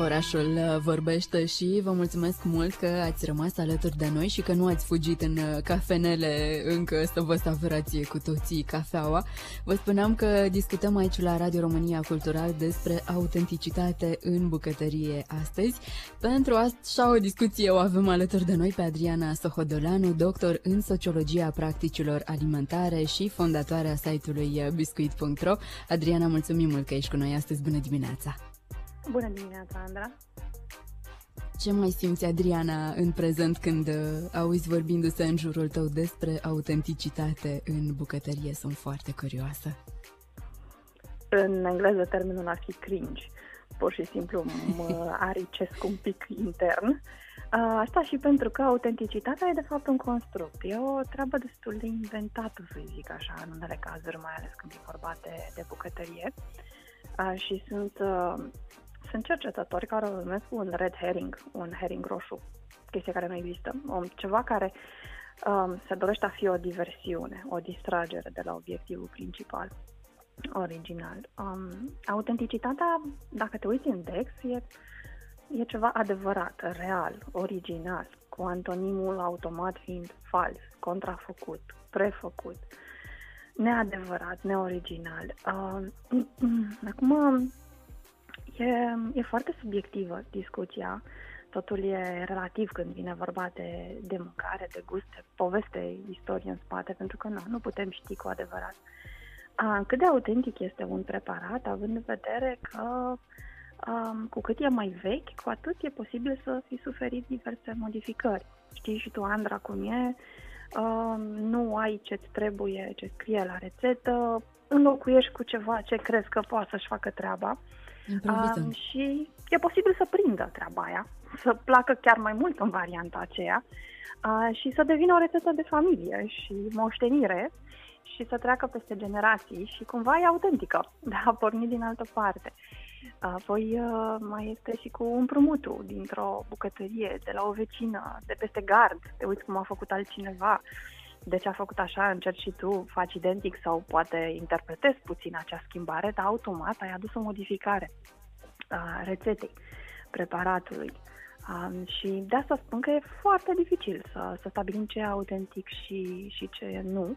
Orașul vorbește și vă mulțumesc mult că ați rămas alături de noi și că nu ați fugit în cafenele încă să vă savurați cu toții cafeaua. Vă spuneam că discutăm aici la Radio România Cultural despre autenticitate în bucătărie astăzi. Pentru așa o discuție o avem alături de noi pe Adriana Sohodoleanu, doctor în sociologia practicilor alimentare și fondatoarea site-ului biscuit.ro. Adriana, mulțumim mult că ești cu noi astăzi. Bună dimineața! Bună dimineața, Andra! Ce mai simți, Adriana, în prezent când auzi vorbindu-se în jurul tău despre autenticitate în bucătărie? Sunt foarte curioasă. În engleză termenul ar fi cringe. Pur și simplu mă aricesc un pic intern. Asta și pentru că autenticitatea e de fapt un construct. E o treabă destul de inventată, să zic așa, în unele cazuri, mai ales când e vorba de bucătărie. Și sunt cercetători care o numesc un red herring, un herring roșu, chestie care nu există, ceva care se dorește a fi o diversiune, o distragere de la obiectivul principal, original. Autenticitatea, dacă te uiți în DEX, e ceva adevărat, real, original, cu antonimul automat fiind fals, contrafăcut, prefăcut, neadevărat, neoriginal. Acum e foarte subiectivă discuția, totul e relativ când vine vorba de mâncare, de gust, de poveste, istorie în spate, pentru că nu putem ști cu adevărat cât de autentic este un preparat, având în vedere că cu cât e mai vechi, cu atât e posibil să fi suferit diverse modificări. Știi și tu, Andra, cum e? Nu ai ce-ți trebuie, ce scrie la rețetă, înlocuiești cu ceva ce crezi că poate să-și facă treaba și e posibil să prindă treaba aia, să placă chiar mai mult în varianta aceea și să devină o rețetă de familie și moștenire și să treacă peste generații și cumva e autentică, dar a pornit din altă parte. Apoi mai este și cu împrumutul dintr-o bucătărie, de la o vecină, de peste gard, te uiți cum a făcut altcineva, de ce a făcut așa, încerci și tu, faci identic sau poate interpretezi puțin acea schimbare, dar automat ai adus o modificare a rețetei, preparatului. Și de asta spun că e foarte dificil să stabilim ce e autentic și ce nu.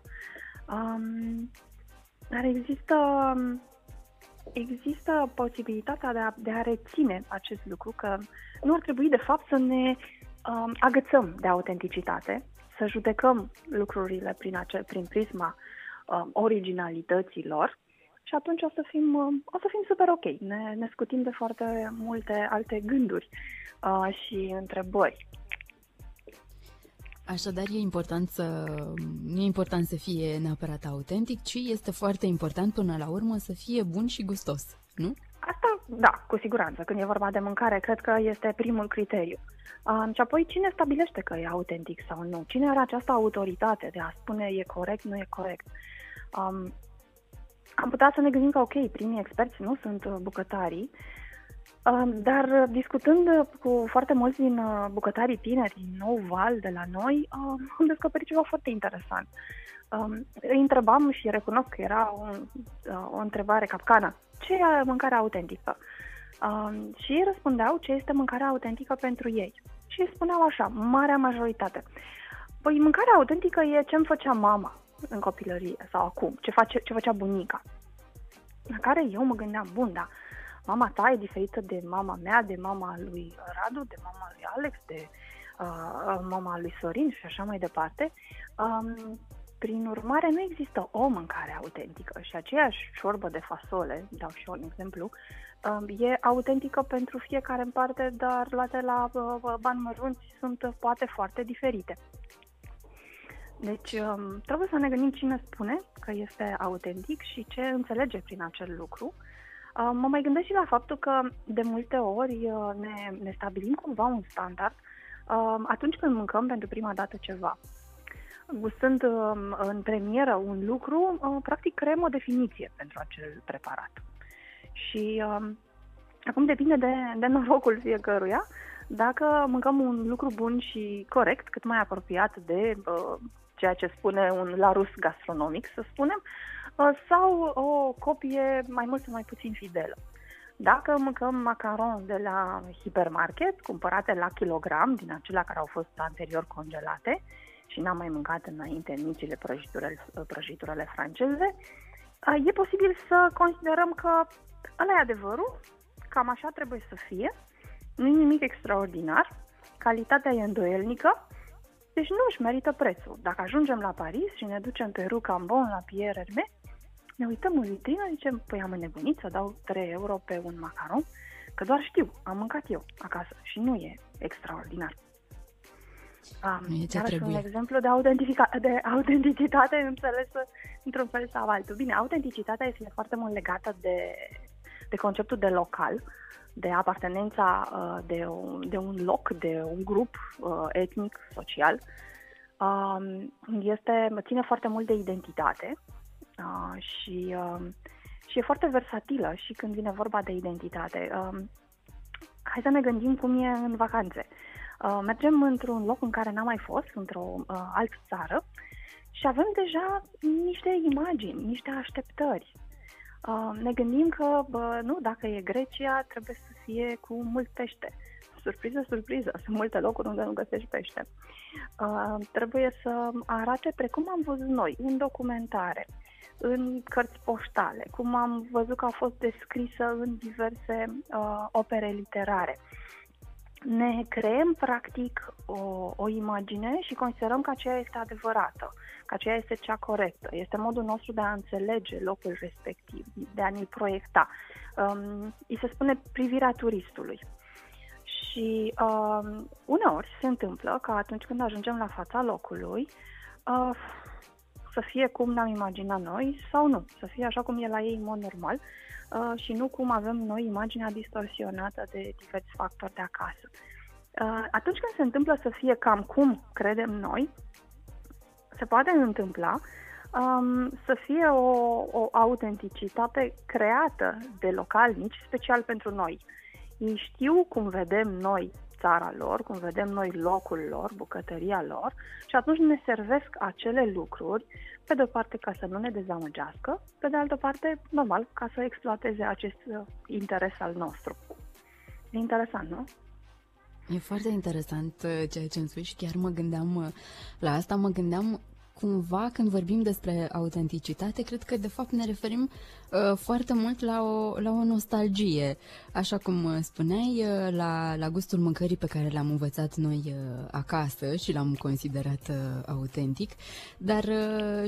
Dar există posibilitatea de a reține acest lucru, că nu ar trebui de fapt să ne agățăm de autenticitate, să judecăm lucrurile prin prisma originalității lor și atunci o să fim super ok. Ne scutim de foarte multe alte gânduri și întrebări. Așadar, nu e important să fie neapărat autentic, ci este foarte important până la urmă să fie bun și gustos, nu? Asta, da, cu siguranță. Când e vorba de mâncare, cred că este primul criteriu. Și apoi, cine stabilește că e autentic sau nu? Cine are această autoritate de a spune e corect, nu e corect? Am putea să ne gândim că, ok, primii experți nu sunt bucătarii, dar discutând cu foarte mulți din bucătarii tineri, din nou val de la noi, am descoperit ceva foarte interesant. Îi întrebam și recunosc că era o întrebare capcană. Ce e mâncarea autentică? Și ei răspundeau ce este mâncarea autentică pentru ei. Și ei spuneau așa, marea majoritate. Păi mâncarea autentică e ce-mi făcea mama în copilărie sau acum, ce făcea bunica. La care eu mă gândeam, bun, da, mama ta e diferită de mama mea, de mama lui Radu, de mama lui Alex, de mama lui Sorin și așa mai departe. Prin urmare, nu există o mâncare autentică și aceeași ciorbă de fasole, dau și eu un exemplu, e autentică pentru fiecare în parte, dar luate la bani mărunți sunt poate foarte diferite. Deci trebuie să ne gândim cine spune că este autentic și ce înțelege prin acel lucru. Mă mai gândesc și la faptul că de multe ori ne stabilim cumva un standard atunci când mâncăm pentru prima dată ceva. Gustând în premieră un lucru, practic creăm o definiție pentru acel preparat. Și acum depinde de norocul fiecăruia dacă mâncăm un lucru bun și corect, cât mai apropiat de ceea ce spune un Larousse gastronomic, să spunem, sau o copie mai mult sau mai puțin fidelă. Dacă mâncăm macaron de la hipermarket, cumpărate la kilogram, din acelea care au fost anterior congelate și n-am mai mâncat înainte micile prăjiturele franceze, e posibil să considerăm că ăla e adevărul, cam așa trebuie să fie, nu e nimic extraordinar, calitatea e îndoielnică, deci nu își merită prețul. Dacă ajungem la Paris și ne ducem pe Rucambon la Pierre Hermé, ne uităm în vitrină, zicem, păi am înnebunit să dau 3 euro pe un macaron, că doar știu, am mâncat eu acasă și nu e extraordinar. Iarăși un exemplu de autenticitate înțelesă într-un fel sau altul. Bine, autenticitatea este foarte mult legată de conceptul de local, de apartenența de un loc, de un grup etnic, social. Ține foarte mult de identitate. Și e foarte versatilă și când vine vorba de identitate. Hai să ne gândim cum e în vacanțe. Mergem într-un loc în care n-am mai fost, într-o altă țară, și avem deja niște imagini, niște așteptări. Ne gândim că, dacă e Grecia, trebuie să fie cu mult pește. Surpriză, surpriză, sunt multe locuri unde nu găsești pește. Trebuie să arate precum am văzut noi, în documentare, în cărți poștale, cum am văzut că a fost descrisă în diverse opere literare. Ne creăm, practic, o imagine și considerăm că aceea este adevărată, că aceea este cea corectă, este modul nostru de a înțelege locul respectiv, de a ne proiecta. Îi se spune privirea turistului. Și uneori se întâmplă că atunci când ajungem la fața locului, să fie cum ne-am imaginat noi sau nu, să fie așa cum e la ei în mod normal și nu cum avem noi imaginea distorsionată de diversi factori de acasă. Atunci când se întâmplă să fie cam cum credem noi, se poate întâmpla să fie o autenticitate creată de localnici special pentru noi. Ei știu cum vedem noi țara lor, cum vedem noi locul lor, bucătăria lor, și atunci ne servesc acele lucruri, pe de o parte ca să nu ne dezamăgească, pe de altă parte, normal, ca să exploateze acest interes al nostru. E interesant, nu? E foarte interesant ceea ce îmi spui și chiar mă gândeam la asta, cumva când vorbim despre autenticitate, cred că de fapt ne referim foarte mult la o nostalgie, așa cum spuneai, la gustul mâncării pe care l-am învățat noi acasă și l-am considerat autentic, dar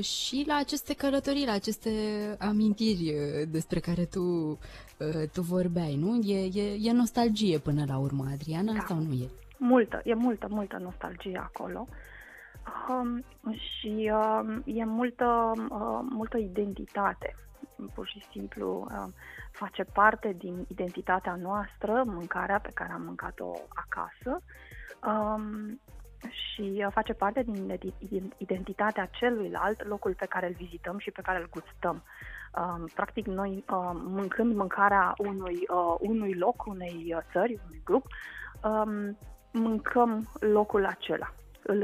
și la aceste călătorii, la aceste amintiri despre care tu vorbeai, nu? E nostalgie până la urmă, Adriana, da. Sau nu e? E multă nostalgie acolo. Și e multă identitate, pur și simplu face parte din identitatea noastră, mâncarea pe care am mâncat-o acasă și face parte din identitatea celuilalt, locul pe care îl vizităm și pe care îl gustăm. Practic noi mâncând mâncarea unui loc, unei țări, unui grup, mâncăm locul acela. Îl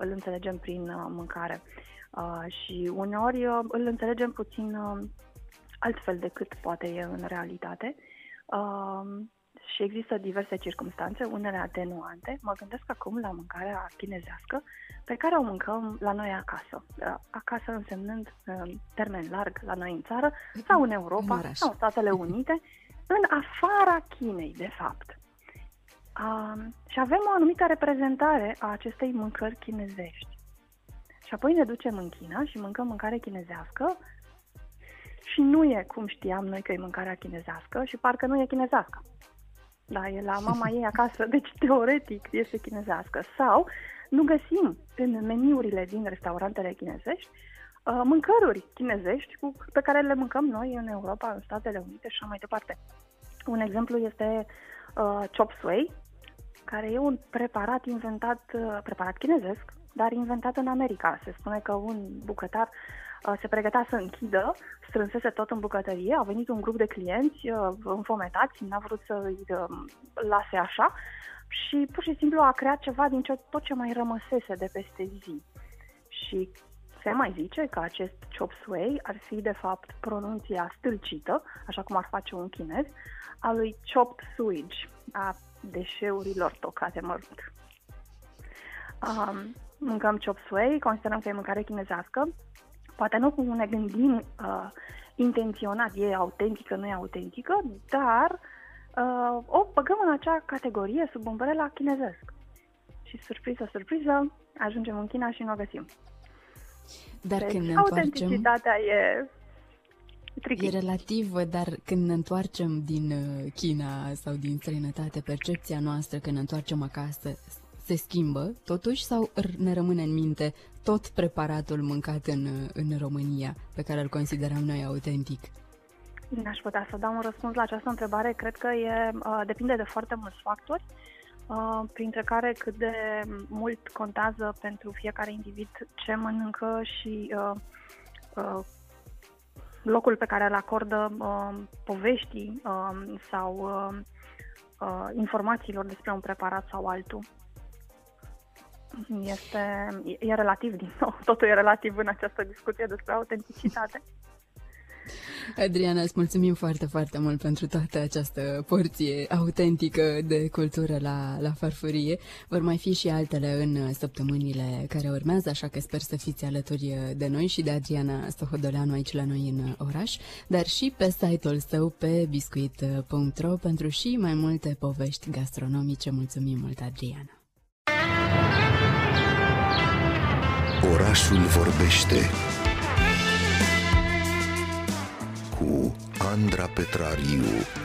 înțelegem prin mâncare și uneori îl înțelegem puțin altfel decât poate e în realitate și există diverse circumstanțe, unele atenuante. Mă gândesc acum la mâncarea chinezească pe care o mâncăm la noi acasă. Acasă însemnând termen larg la noi în țară sau în Europa sau în Statele Unite, în afara Chinei, de fapt. Și avem o anumită reprezentare a acestei mâncări chinezești. Și apoi ne ducem în China și mâncăm mâncare chinezească și nu e cum știam noi că e mâncarea chinezească și parcă nu e chinezească. Da, e la mama ei acasă, deci teoretic este chinezească. Sau nu găsim în meniurile din restaurantele chinezești mâncăruri chinezești pe care le mâncăm noi în Europa, în Statele Unite și așa mai departe. Un exemplu este Chop Suey, care e un preparat inventat, preparat chinezesc, dar inventat în America. Se spune că un bucătar se pregătea să închidă, strânsese tot în bucătărie, a venit un grup de clienți înfometați, n-a vrut să îi lase așa și pur și simplu a creat ceva din tot ce mai rămăsese de peste zi. Și se mai zice că acest Chop Suey ar fi de fapt pronunția stâlcită, așa cum ar face un chinez, a lui Chop Suey, a deșeurilor tocate mărunt. Mâncăm Chop Suey, considerăm că e mâncare chinezească, poate nu cum ne gândim intenționat, e autentică, nu e autentică, dar o băgăm în acea categorie sub umbrela chinezesc. Și surpriză, surpriză, ajungem în China și nu o găsim. Dar deci, când ne autenticitatea întoarcem, e tricky. E relativă, dar când ne întoarcem din China sau din străinătate, percepția noastră când ne întoarcem acasă se schimbă totuși sau ne rămâne în minte tot preparatul mâncat în România pe care îl considerăm noi autentic? N-aș putea să dau un răspuns la această întrebare. Cred că depinde de foarte mulți factori, printre care cât de mult contează pentru fiecare individ ce mănâncă și locul pe care îl acordă poveștii sau informațiilor despre un preparat sau altul. E relativ, din nou, totul e relativ în această discuție despre autenticitate. Adriana, îți mulțumim foarte, foarte mult pentru toată această porție autentică de cultură la farfurie. Vor mai fi și altele în săptămânile care urmează, așa că sper să fiți alături de noi și de Adriana Sohodoleanu aici la noi în oraș, dar și pe site-ul său pe biscuit.ro pentru și mai multe povești gastronomice. Mulțumim mult, Adriana! Orașul vorbește cu Andra Petrariu.